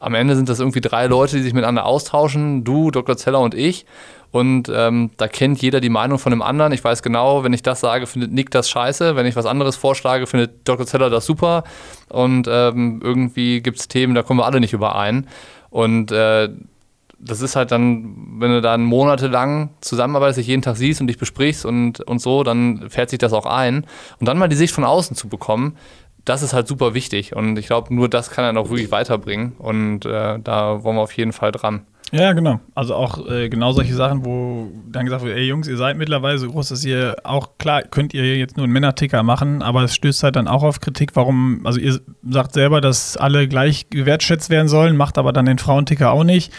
am Ende sind das irgendwie 3 Leute, die sich miteinander austauschen. Du, Dr. Zeller und ich. Und da kennt jeder die Meinung von dem anderen. Ich weiß genau, wenn ich das sage, findet Nick das scheiße. Wenn ich was anderes vorschlage, findet Dr. Zeller das super. Und irgendwie gibt es Themen, da kommen wir alle nicht überein. Und das ist halt dann, wenn du dann monatelang zusammenarbeitest, dich jeden Tag siehst und dich besprichst und so, dann fährt sich das auch ein. Und dann mal die Sicht von außen zu bekommen, das ist halt super wichtig. Und ich glaube, nur das kann dann auch wirklich weiterbringen. Und da wollen wir auf jeden Fall dran. Ja, genau. Also auch genau solche Sachen, wo dann gesagt wird, ey Jungs, ihr seid mittlerweile so groß, dass ihr auch, klar, könnt ihr jetzt nur einen Männerticker machen, aber es stößt halt dann auch auf Kritik, warum, also ihr sagt selber, dass alle gleich gewertschätzt werden sollen, macht aber dann den Frauenticker auch nicht.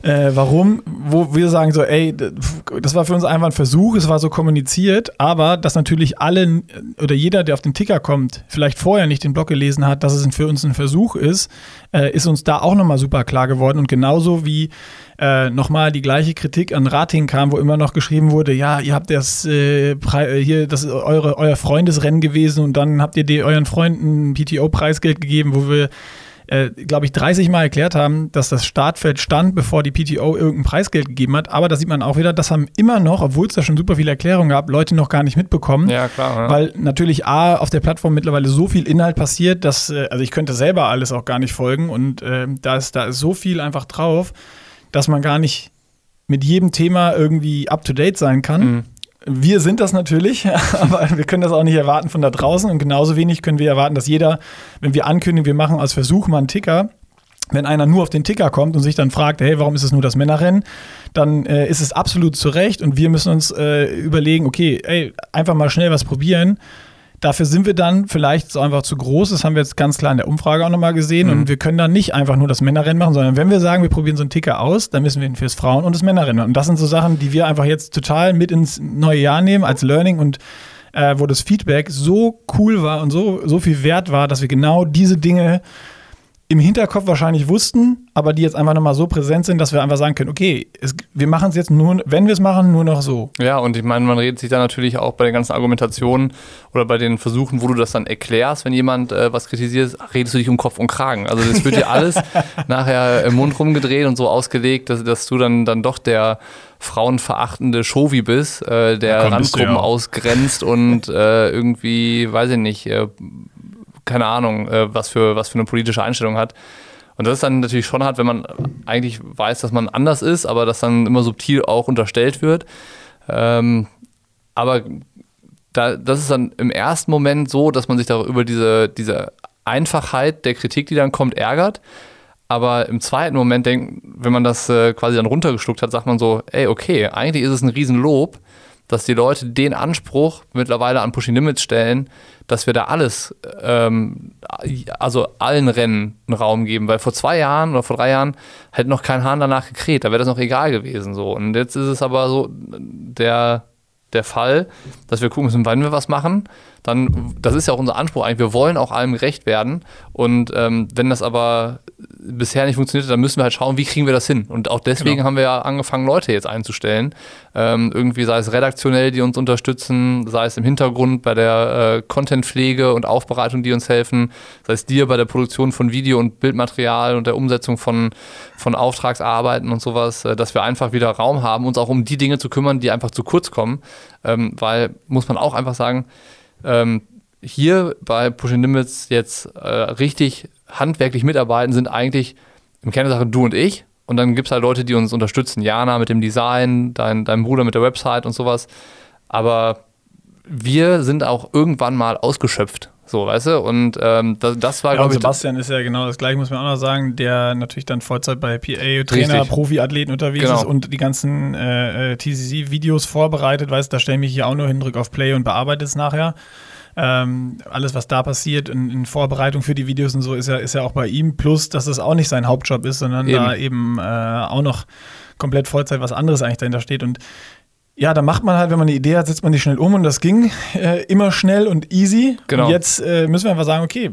Warum? Wo wir sagen so, ey, das war für uns einfach ein Versuch, es war so kommuniziert, aber dass natürlich alle oder jeder, der auf den Ticker kommt, vielleicht vorher nicht den Blog gelesen hat, dass es für uns ein Versuch ist uns da auch nochmal super klar geworden. Und genauso wie nochmal die gleiche Kritik an Rating kam, wo immer noch geschrieben wurde, ja, ihr habt das hier, das ist euer Freundesrennen gewesen und dann habt ihr euren Freunden PTO-Preisgeld gegeben, wo wir glaube ich, 30 Mal erklärt haben, dass das Startfeld stand, bevor die PTO irgendein Preisgeld gegeben hat. Aber da sieht man auch wieder, das haben immer noch, obwohl es da schon super viele Erklärungen gab, Leute noch gar nicht mitbekommen. Ja, klar. Ja. Weil natürlich auf der Plattform mittlerweile so viel Inhalt passiert, dass, also ich könnte selber alles auch gar nicht folgen. Und da ist so viel einfach drauf, dass man gar nicht mit jedem Thema irgendwie up-to-date sein kann. Mhm. Wir sind das natürlich, aber wir können das auch nicht erwarten von da draußen, und genauso wenig können wir erwarten, dass jeder, wenn wir ankündigen, wir machen als Versuch mal einen Ticker, wenn einer nur auf den Ticker kommt und sich dann fragt, hey, warum ist es nur das Männerrennen, dann ist es absolut zu Recht, und wir müssen uns überlegen, okay, ey, einfach mal schnell was probieren. Dafür sind wir dann vielleicht so einfach zu groß. Das haben wir jetzt ganz klar in der Umfrage auch nochmal gesehen. Mhm. Und wir können dann nicht einfach nur das Männerrennen machen, sondern wenn wir sagen, wir probieren so einen Ticker aus, dann müssen wir ihn fürs Frauen- und das Männerrennen machen. Und das sind so Sachen, die wir einfach jetzt total mit ins neue Jahr nehmen als Learning, und wo das Feedback so cool war und so viel wert war, dass wir genau diese Dinge im Hinterkopf wahrscheinlich wussten, aber die jetzt einfach nochmal so präsent sind, dass wir einfach sagen können, okay, wir machen es jetzt nur, wenn wir es machen, nur noch so. Ja, und ich meine, man redet sich da natürlich auch bei den ganzen Argumentationen oder bei den Versuchen, wo du das dann erklärst, wenn jemand was kritisiert, redest du dich um Kopf und Kragen. Also das wird dir alles nachher im Mund rumgedreht und so ausgelegt, dass du dann doch der frauenverachtende Chauvi bist, der Randgruppen ausgrenzt und irgendwie, weiß ich nicht, keine Ahnung, was für eine politische Einstellung hat. Und das ist dann natürlich schon hart, wenn man eigentlich weiß, dass man anders ist, aber das dann immer subtil auch unterstellt wird. Aber das ist dann im ersten Moment so, dass man sich da über diese Einfachheit der Kritik, die dann kommt, ärgert. Aber im zweiten Moment, wenn man das quasi dann runtergeschluckt hat, sagt man so, ey, okay, eigentlich ist es ein Riesenlob, dass die Leute den Anspruch mittlerweile an Pushing Limits stellen, dass wir da alles, also allen Rennen einen Raum geben. Weil vor 2 Jahren oder vor 3 Jahren hätte noch kein Hahn danach gekräht. Da wäre das noch egal gewesen. So. Und jetzt ist es aber so der Fall, dass wir gucken müssen, wann wir was machen. dann, das ist ja auch unser Anspruch eigentlich, wir wollen auch allem gerecht werden und wenn das aber bisher nicht funktioniert, dann müssen wir halt schauen, wie kriegen wir das hin und auch deswegen haben wir ja angefangen, Leute jetzt einzustellen, irgendwie sei es redaktionell, die uns unterstützen, sei es im Hintergrund bei der Contentpflege und Aufbereitung, die uns helfen, sei es dir bei der Produktion von Video und Bildmaterial und der Umsetzung von Auftragsarbeiten und sowas, dass wir einfach wieder Raum haben, uns auch um die Dinge zu kümmern, die einfach zu kurz kommen, weil, muss man auch einfach sagen, hier bei Pushing Limits jetzt richtig handwerklich mitarbeiten, sind eigentlich im Kern der Sache du und ich. Und dann gibt es halt Leute, die uns unterstützen. Jana mit dem Design, dein Bruder mit der Website und sowas. Aber wir sind auch irgendwann mal ausgeschöpft. So, weißt du? Und das war, glaube ich. Sebastian ist ja genau das Gleiche, muss man auch noch sagen, der natürlich dann Vollzeit bei PA Trainer, Profiathleten unterwegs ist und die ganzen TCC-Videos vorbereitet. Weißt du, da stelle ich mich hier auch nur hin, drück auf Play und bearbeite es nachher. Alles, was da passiert in Vorbereitung für die Videos und so, ist ja auch bei ihm. Plus, dass das auch nicht sein Hauptjob ist, sondern da eben auch noch komplett Vollzeit was anderes eigentlich dahinter steht. Und ja, da macht man halt, wenn man eine Idee hat, setzt man die schnell um und das ging immer schnell und easy. Genau. Und jetzt müssen wir einfach sagen, okay,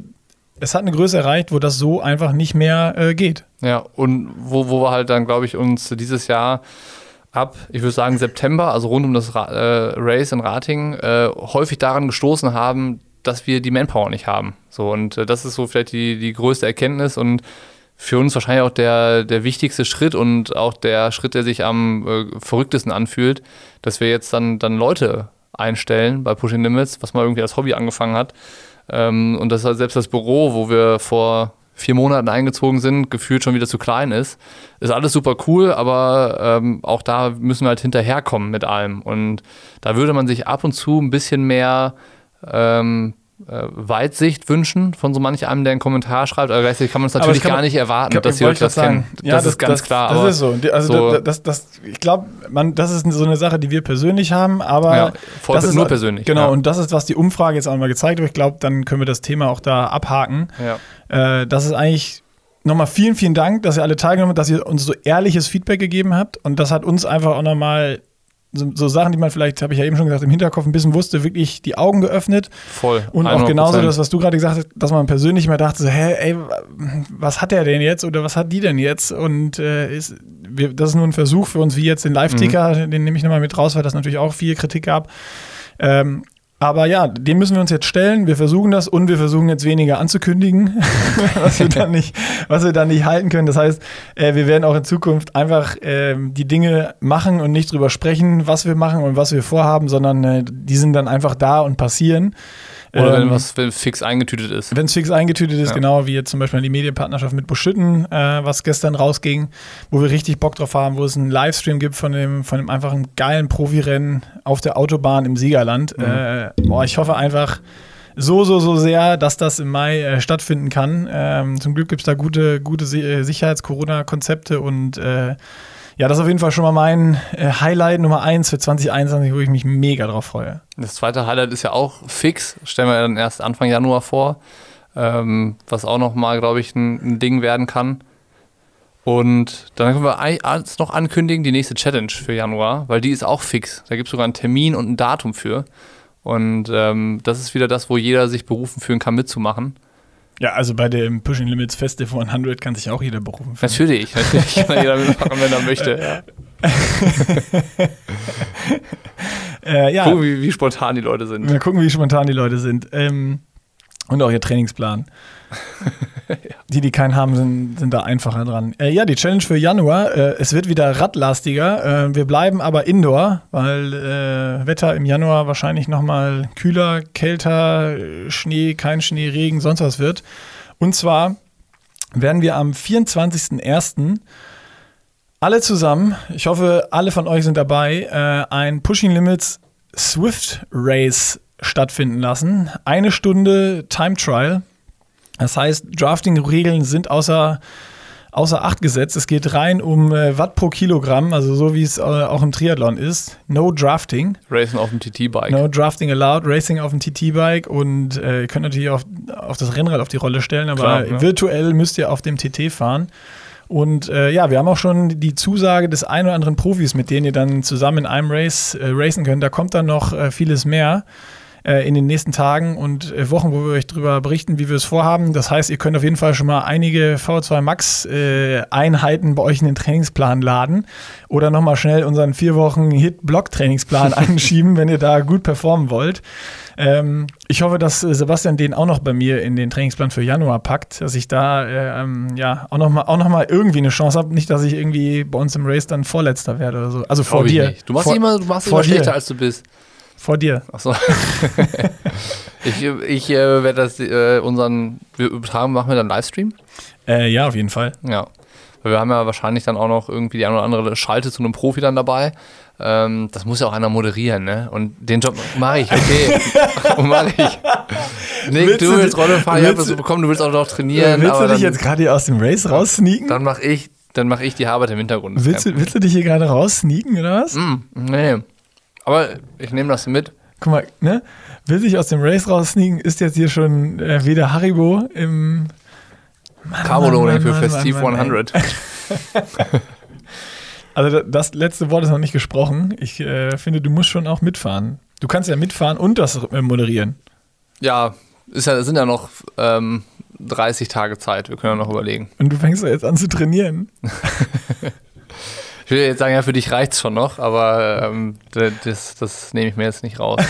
es hat eine Größe erreicht, wo das so einfach nicht mehr geht. Ja, und wo wir halt dann, glaube ich, uns dieses Jahr ab, ich würde sagen September, also rund um das Race in Rating, häufig daran gestoßen haben, dass wir die Manpower nicht haben. So, und das ist so vielleicht die größte Erkenntnis und für uns wahrscheinlich auch der wichtigste Schritt und auch der Schritt, der sich am verrücktesten anfühlt, dass wir jetzt dann Leute einstellen bei Pushing Limits, was mal irgendwie als Hobby angefangen hat. Und dass halt selbst das Büro, wo wir vor 4 Monaten eingezogen sind, gefühlt schon wieder zu klein ist. Ist alles super cool, aber auch da müssen wir halt hinterherkommen mit allem. Und da würde man sich ab und zu ein bisschen mehr Weitsicht wünschen von so manch einem, der einen Kommentar schreibt. Also gleichzeitig kann man es natürlich gar nicht erwarten, dass ihr euch das kennen. Ja, das ist ganz klar. Das ist so. Also so ich glaube, das ist so eine Sache, die wir persönlich haben, aber ja, das ist nur persönlich. Genau, ja. Und das ist, was die Umfrage jetzt auch mal gezeigt hat. Ich glaube, dann können wir das Thema auch da abhaken. Ja. Das ist eigentlich nochmal vielen, vielen Dank, dass ihr alle teilgenommen habt, dass ihr uns so ehrliches Feedback gegeben habt und das hat uns einfach auch nochmal so Sachen, die man vielleicht, habe ich ja eben schon gesagt, im Hinterkopf ein bisschen wusste, wirklich die Augen geöffnet. Voll. Und 100%. Auch genauso das, was du gerade gesagt hast, dass man persönlich mal dachte, so, was hat der denn jetzt oder was hat die denn jetzt? Und das ist nur ein Versuch für uns, wie jetzt den Live-Ticker, den nehme ich nochmal mit raus, weil das natürlich auch viel Kritik gab. Aber ja, dem müssen wir uns jetzt stellen. Wir versuchen das und wir versuchen jetzt weniger anzukündigen, was wir dann nicht halten können. Das heißt, wir werden auch in Zukunft einfach die Dinge machen und nicht drüber sprechen, was wir machen und was wir vorhaben, sondern die sind dann einfach da und passieren. Oder wenn fix eingetütet ist. Wenn es fix eingetütet ist, genau, wie jetzt zum Beispiel die Medienpartnerschaft mit Buschütten, was gestern rausging, wo wir richtig Bock drauf haben, wo es einen Livestream gibt von dem einfachen geilen Profirennen auf der Autobahn im Siegerland. Ich hoffe einfach so sehr, dass das im Mai stattfinden kann. Zum Glück gibt es da gute Sicherheits-Corona-Konzepte und das ist auf jeden Fall schon mal mein Highlight Nummer 1 für 2021, wo ich mich mega drauf freue. Das zweite Highlight ist ja auch fix, stellen wir dann erst Anfang Januar vor, was auch nochmal, glaube ich, ein Ding werden kann. Und dann können wir alles noch ankündigen, die nächste Challenge für Januar, weil die ist auch fix. Da gibt es sogar einen Termin und ein Datum für. Und das ist wieder das, wo jeder sich berufen fühlen kann, mitzumachen. Ja, also bei dem Pushing Limits Festive 100 kann sich auch jeder berufen. Natürlich kann jeder mitmachen, wenn er möchte. Gucken, wie spontan die Leute sind. Mal gucken, wie spontan die Leute sind. Und auch ihr Trainingsplan. Die keinen haben, sind da einfacher dran. Die Challenge für Januar, es wird wieder radlastiger. Wir bleiben aber indoor, weil Wetter im Januar wahrscheinlich nochmal kühler, kälter, Schnee, kein Schnee, Regen, sonst was wird. Und zwar werden wir am 24.01. alle zusammen, ich hoffe, alle von euch sind dabei, ein Pushing Limits Zwift Race stattfinden lassen. 1 Stunde Time Trial. Das heißt, Drafting-Regeln sind außer Acht gesetzt. Es geht rein um Watt pro Kilogramm, also so wie es auch im Triathlon ist. No Drafting. Racing auf dem TT-Bike. No Drafting allowed, Racing auf dem TT-Bike. Und ihr könnt natürlich auf das Rennrad auf die Rolle stellen, aber klar, ne? Virtuell müsst ihr auf dem TT fahren. Und wir haben auch schon die Zusage des ein oder anderen Profis, mit denen ihr dann zusammen in einem Race racen könnt. Da kommt dann noch vieles mehr. in den nächsten Tagen und Wochen, wo wir euch darüber berichten, wie wir es vorhaben. Das heißt, ihr könnt auf jeden Fall schon mal einige V2 Max Einheiten bei euch in den Trainingsplan laden oder nochmal schnell unseren 4-Wochen-Hit-Block-Trainingsplan einschieben, wenn ihr da gut performen wollt. Ich hoffe, dass Sebastian den auch noch bei mir in den Trainingsplan für Januar packt, dass ich da auch noch mal irgendwie eine Chance habe. Nicht, dass ich irgendwie bei uns im Race dann Vorletzter werde oder so. Also vor dir. Nicht. Du machst immer schlechter, als du bist. Vor dir. Achso. ich werde das machen wir dann einen Livestream? Ja, auf jeden Fall. Ja. Wir haben ja wahrscheinlich dann auch noch irgendwie die eine oder andere Schalte zu einem Profi dann dabei. Das muss ja auch einer moderieren, ne? Und den Job mache ich, okay. Nick, willst du willst Rolle fahren, ich hab das bekommen, du willst auch noch trainieren. Willst du dich jetzt gerade hier aus dem Race raussneaken? Dann mache ich die Arbeit im Hintergrund. Willst du dich hier gerade raussneaken, oder was? Nee. Aber ich nehme das mit. Guck mal, ne? Will sich aus dem Race raussneaken, ist jetzt hier schon weder Haribo im Carboloning für Festive 100. Also das letzte Wort ist noch nicht gesprochen. Ich finde, du musst schon auch mitfahren. Du kannst ja mitfahren und das moderieren. Ja, sind ja noch 30 Tage Zeit. Wir können ja noch überlegen. Und du fängst ja jetzt an zu trainieren. Ich würde jetzt sagen, ja, für dich reicht's schon noch, aber das nehme ich mir jetzt nicht raus.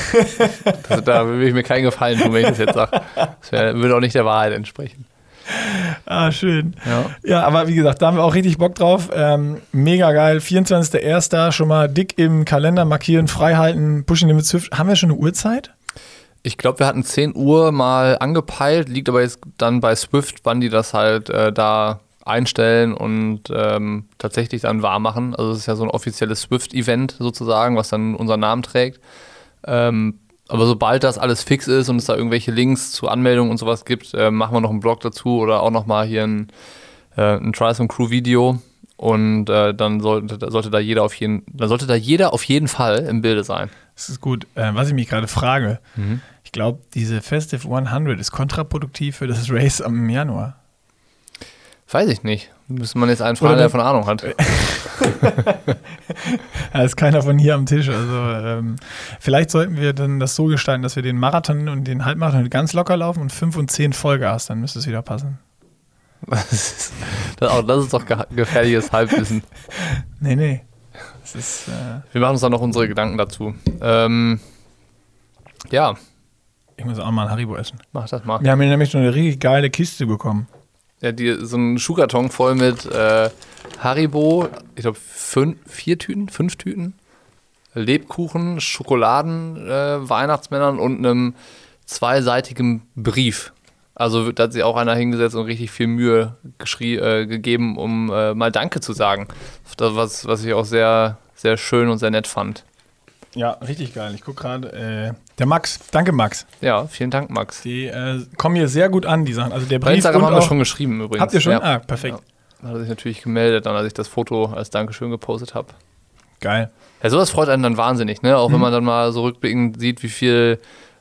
Da würde ich mir keinen Gefallen tun, wenn ich das jetzt sage. Das würde auch nicht der Wahrheit entsprechen. Ah, schön. Ja, aber wie gesagt, da haben wir auch richtig Bock drauf. Mega geil. 24.01. schon mal dick im Kalender markieren, freihalten, Pushing Limits Zwift. Haben wir schon eine Uhrzeit? Ich glaube, wir hatten 10 Uhr mal angepeilt, liegt aber jetzt dann bei Zwift, wann die das halt da einstellen und tatsächlich dann wahr machen. Also es ist ja so ein offizielles Zwift-Event sozusagen, was dann unseren Namen trägt. Aber sobald das alles fix ist und es da irgendwelche Links zu Anmeldungen und sowas gibt, machen wir noch einen Blog dazu oder auch nochmal hier ein Triathlon-Crew-Video. Und dann sollte da jeder auf jeden Fall im Bilde sein. Das ist gut. Was ich mich gerade frage, ich glaube, diese Festive 100 ist kontraproduktiv für das Race am Januar. Weiß ich nicht. Müsste man jetzt einen fragen, der von Ahnung hat. Da ist keiner von hier am Tisch. Also vielleicht sollten wir dann das so gestalten, dass wir den Marathon und den Halbmarathon ganz locker laufen und 5 und 10 Vollgas, dann müsste es wieder passen. Das ist doch gefährliches Halbwissen. Nee. Das ist, wir machen uns dann noch unsere Gedanken dazu. Ja. Ich muss auch mal ein Haribo essen. Mach das mal. Wir haben hier nämlich schon eine richtig geile Kiste bekommen. Ja, so einen Schuhkarton voll mit Haribo, ich glaube 5 Tüten, Lebkuchen, Schokoladen, Weihnachtsmännern und einem zweiseitigen Brief. Also da hat sich auch einer hingesetzt und richtig viel Mühe gegeben, um mal Danke zu sagen. Das, was ich auch sehr, sehr schön und sehr nett fand. Ja, richtig geil. Ich gucke gerade, der Max. Danke, Max. Ja, vielen Dank, Max. Die kommen hier sehr gut an, die Sachen. Also der Brief haben wir schon geschrieben übrigens. Habt ihr schon? Ja. Ah, perfekt. Ja. Hat er sich natürlich gemeldet, dann als ich das Foto als Dankeschön gepostet habe. Geil. Ja, sowas freut einen dann wahnsinnig, ne? Auch wenn man dann mal so rückblickend sieht, wie viel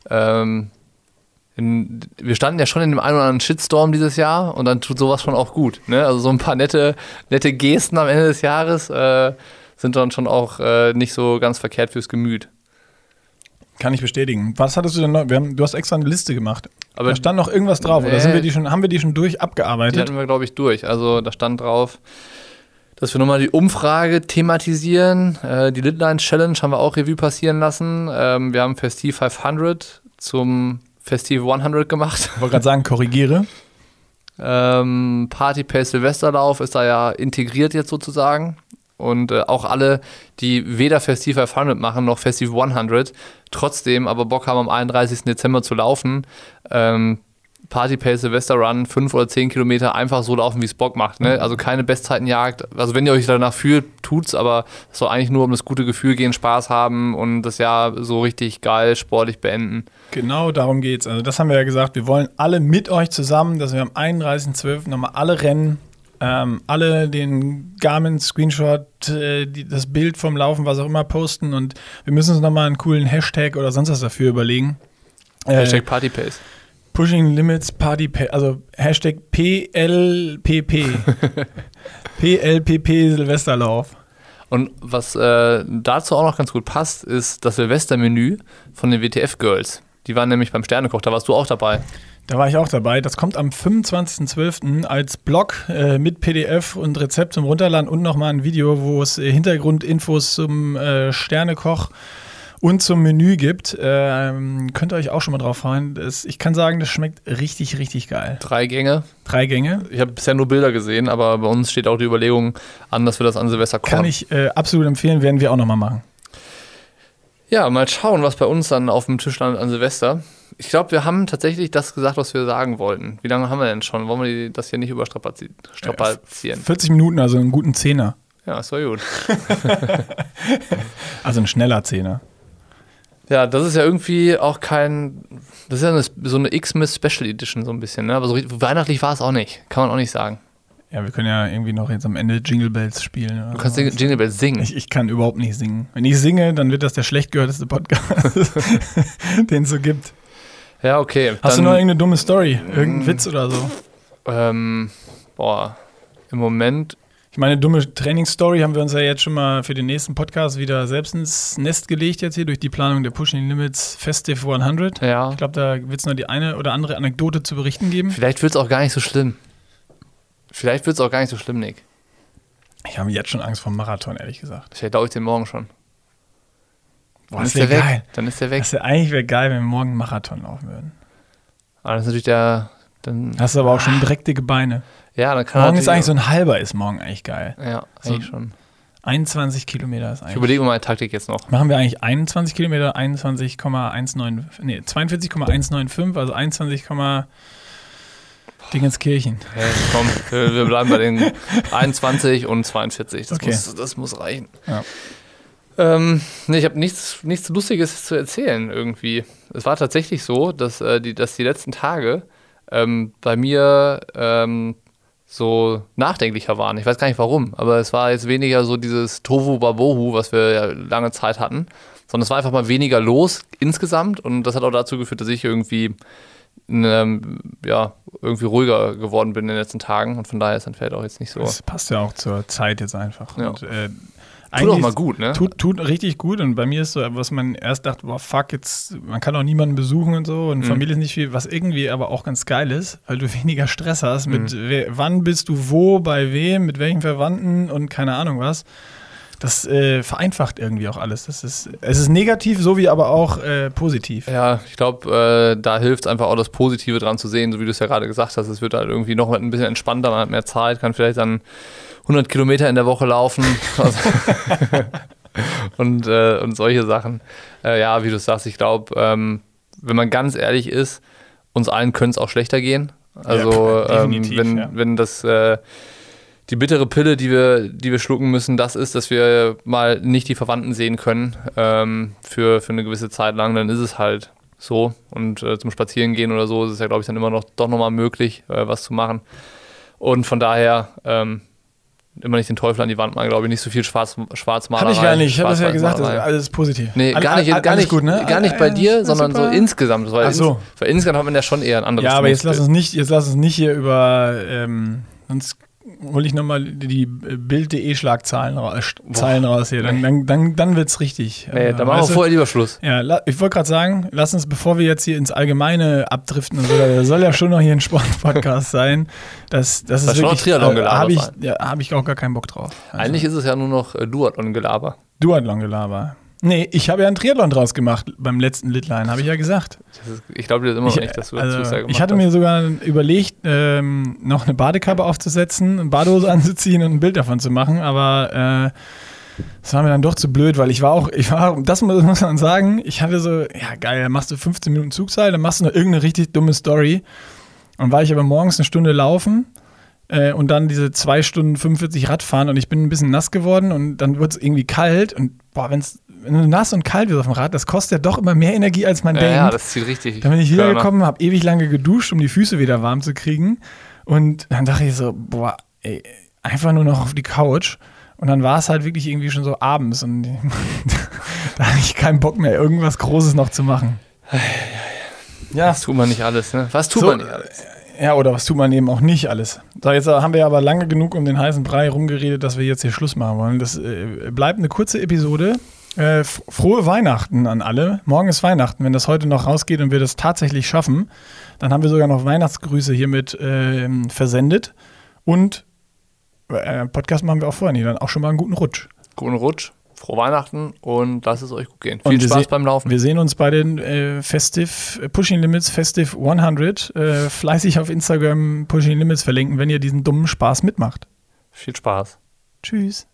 wir standen ja schon in dem einen oder anderen Shitstorm dieses Jahr und dann tut sowas schon auch gut, ne? Also so ein paar nette Gesten am Ende des Jahres, sind dann schon auch nicht so ganz verkehrt fürs Gemüt. Kann ich bestätigen. Was hattest du denn noch? Du hast extra eine Liste gemacht. Aber da stand noch irgendwas drauf, oder haben wir die schon durch abgearbeitet? Die hatten wir, glaube ich, durch. Also da stand drauf, dass wir nochmal die Umfrage thematisieren. Die Lidl-Line Challenge haben wir auch Revue passieren lassen. Wir haben Festive 500 zum Festive 100 gemacht. Ich wollte gerade sagen, korrigiere. Party Pace Silvesterlauf ist da ja integriert jetzt sozusagen. Und auch alle, die weder Festive 500 machen noch Festive 100, trotzdem aber Bock haben, am 31. Dezember zu laufen, Party Pace, Silvester Run, 5 oder 10 Kilometer einfach so laufen, wie es Bock macht. Ne? Also keine Bestzeitenjagd. Also wenn ihr euch danach fühlt, tut's, aber es soll eigentlich nur um das gute Gefühl gehen, Spaß haben und das Jahr so richtig geil, sportlich beenden. Genau, darum geht's. Also das haben wir ja gesagt, wir wollen alle mit euch zusammen, dass wir am 31.12. nochmal alle rennen, alle den Garmin-Screenshot, das Bild vom Laufen, was auch immer, posten und wir müssen uns nochmal einen coolen Hashtag oder sonst was dafür überlegen. Hashtag PartyPace. Pushing Limits PartyPace, also Hashtag PLPP. PLPP Silvesterlauf. Und was dazu auch noch ganz gut passt, ist das Silvestermenü von den WTF Girls. Die waren nämlich beim Sternekoch, da warst du auch dabei. Da war ich auch dabei. Das kommt am 25.12. als Blog mit PDF und Rezept zum Runterladen und nochmal ein Video, wo es Hintergrundinfos zum Sternekoch und zum Menü gibt. Könnt ihr euch auch schon mal drauf freuen. Ich kann sagen, das schmeckt richtig, richtig geil. 3 Gänge. 3 Gänge. Ich habe bisher nur Bilder gesehen, aber bei uns steht auch die Überlegung an, dass wir das an Silvester kochen. Kann ich absolut empfehlen, werden wir auch nochmal machen. Ja, mal schauen, was bei uns dann auf dem Tisch landet an Silvester. Ich glaube, wir haben tatsächlich das gesagt, was wir sagen wollten. Wie lange haben wir denn schon? Wollen wir das hier nicht überstrapazieren? 40 Minuten, also einen guten Zehner. Ja, das war gut. Also ein schneller Zehner. Ja, das ist ja irgendwie auch kein... Das ist ja so eine X-Miss Special Edition so ein bisschen, ne? Aber so weihnachtlich war es auch nicht. Kann man auch nicht sagen. Ja, wir können ja irgendwie noch jetzt am Ende Jingle Bells spielen. Du kannst Jingle Bells singen. Ich kann überhaupt nicht singen. Wenn ich singe, dann wird das der schlecht gehörteste Podcast, den es so gibt. Ja, okay. Hast du noch irgendeine dumme Story? Irgendeinen Witz oder so? Im Moment... Ich meine, dumme Trainingsstory haben wir uns ja jetzt schon mal für den nächsten Podcast wieder selbst ins Nest gelegt jetzt hier durch die Planung der Pushing Limits Festive 100. Ja. Ich glaube, da wird es noch die eine oder andere Anekdote zu berichten geben. Vielleicht wird es auch gar nicht so schlimm, Nick. Ich habe jetzt schon Angst vor dem Marathon, ehrlich gesagt. Vielleicht laufe ich den morgen schon. Boah, dann ist der geil. Dann ist der weg. Eigentlich wäre geil, wenn wir morgen einen Marathon laufen würden. Aber das ist natürlich der... Dann hast du aber auch schon direkt dicke Beine. Ja, dann kann morgen ist eigentlich so ein halber, ist morgen eigentlich geil. Ja, eigentlich so schon. 21 Kilometer ist eigentlich. Ich überlege mal meine Taktik jetzt noch. Machen wir eigentlich 21 Kilometer, 42,195, also 21, Dingenskirchen. Hey, komm, wir bleiben bei den 21 und 42. Das muss reichen. Ja. Ich habe nichts Lustiges zu erzählen irgendwie. Es war tatsächlich so, dass die letzten Tage bei mir so nachdenklicher waren. Ich weiß gar nicht warum, aber es war jetzt weniger so dieses Tovu Babohu, was wir ja lange Zeit hatten, sondern es war einfach mal weniger los insgesamt und das hat auch dazu geführt, dass ich irgendwie ruhiger geworden bin in den letzten Tagen und von daher ist dann vielleicht auch jetzt nicht so. Das passt ja auch zur Zeit jetzt einfach. Ja. Und, tut auch mal gut, ne? Tut richtig gut und bei mir ist so, was man erst dachte, boah, fuck, jetzt, man kann auch niemanden besuchen und so und Familie ist nicht viel, was irgendwie aber auch ganz geil ist, weil du weniger Stress hast mit wann bist du wo, bei wem, mit welchen Verwandten und keine Ahnung was. Das vereinfacht irgendwie auch alles. Es ist negativ, sowie aber auch positiv. Ja, ich glaube, da hilft es einfach auch, das Positive dran zu sehen, so wie du es ja gerade gesagt hast. Es wird halt irgendwie noch ein bisschen entspannter, man hat mehr Zeit, kann vielleicht dann 100 Kilometer in der Woche laufen und solche Sachen. Ja, wie du es sagst, ich glaube, wenn man ganz ehrlich ist, uns allen könnte es auch schlechter gehen. Also ja, definitiv, wenn das... die bittere Pille, die wir schlucken müssen, das ist, dass wir mal nicht die Verwandten sehen können für eine gewisse Zeit lang, dann ist es halt so. Und zum Spazierengehen oder so ist es ja, glaube ich, dann immer noch doch nochmal möglich, was zu machen. Und von daher immer nicht den Teufel an die Wand machen, glaube ich, nicht so viel Schwarzmalerei. Hab ich gar nicht, ich habe das ja gesagt, das ist alles positiv. Nee, gar nicht bei dir, sondern super. So insgesamt. Weil insgesamt hat man ja schon eher ein anderes. Ja, aber jetzt lass uns nicht hier über sonst hol ich nochmal die Bild.de Schlagzeilen raus hier, dann wird's richtig. Nee, dann machen wir vorher lieber Schluss. Ja, ich wollte gerade sagen, lass uns, bevor wir jetzt hier ins Allgemeine abdriften, und so, da soll ja schon noch hier ein Sport-Podcast sein. Das ist schon wirklich, hab ich auch gar keinen Bock drauf. Also. Eigentlich ist es ja nur noch Duathlongelaber. Duathlongelaber. Nee, ich habe ja einen Triathlon draus gemacht beim letzten Lidl-Line, habe ich ja gesagt. Ich glaube dir immer noch nicht, dass du das gemacht hast. Ich hatte mir sogar überlegt, noch eine Badekappe aufzusetzen, eine Badehose anzuziehen und ein Bild davon zu machen, aber das war mir dann doch zu blöd, weil das muss man sagen, ich hatte so, ja geil, dann machst du 15 Minuten Zugseil, dann machst du noch irgendeine richtig dumme Story. Und war ich aber morgens eine Stunde laufen, und dann diese 2 Stunden 45 Radfahren und ich bin ein bisschen nass geworden und dann wird es irgendwie kalt und boah, wenn du nass und kalt wirst auf dem Rad, das kostet ja doch immer mehr Energie, als man denkt. Ja, das zieht richtig. Dann bin ich wiedergekommen, habe ewig lange geduscht, um die Füße wieder warm zu kriegen und dann dachte ich so, boah, ey, einfach nur noch auf die Couch und dann war es halt wirklich irgendwie schon so abends und da hatte ich keinen Bock mehr, irgendwas Großes noch zu machen. Ja, was tut man nicht alles, ne? Ja, oder was tut man eben auch nicht alles. So, jetzt haben wir aber lange genug um den heißen Brei rumgeredet, dass wir jetzt hier Schluss machen wollen. Das bleibt eine kurze Episode. Frohe Weihnachten an alle. Morgen ist Weihnachten. Wenn das heute noch rausgeht und wir das tatsächlich schaffen, dann haben wir sogar noch Weihnachtsgrüße hiermit versendet. Und Podcast machen wir auch vorher nicht. Dann auch schon mal einen guten Rutsch. Guten Rutsch. Frohe Weihnachten und lasst es euch gut gehen. Viel Spaß beim Laufen. Wir sehen uns bei den Festive Pushing Limits, Festive 100. Fleißig auf Instagram Pushing Limits verlinken, wenn ihr diesen dummen Spaß mitmacht. Viel Spaß. Tschüss.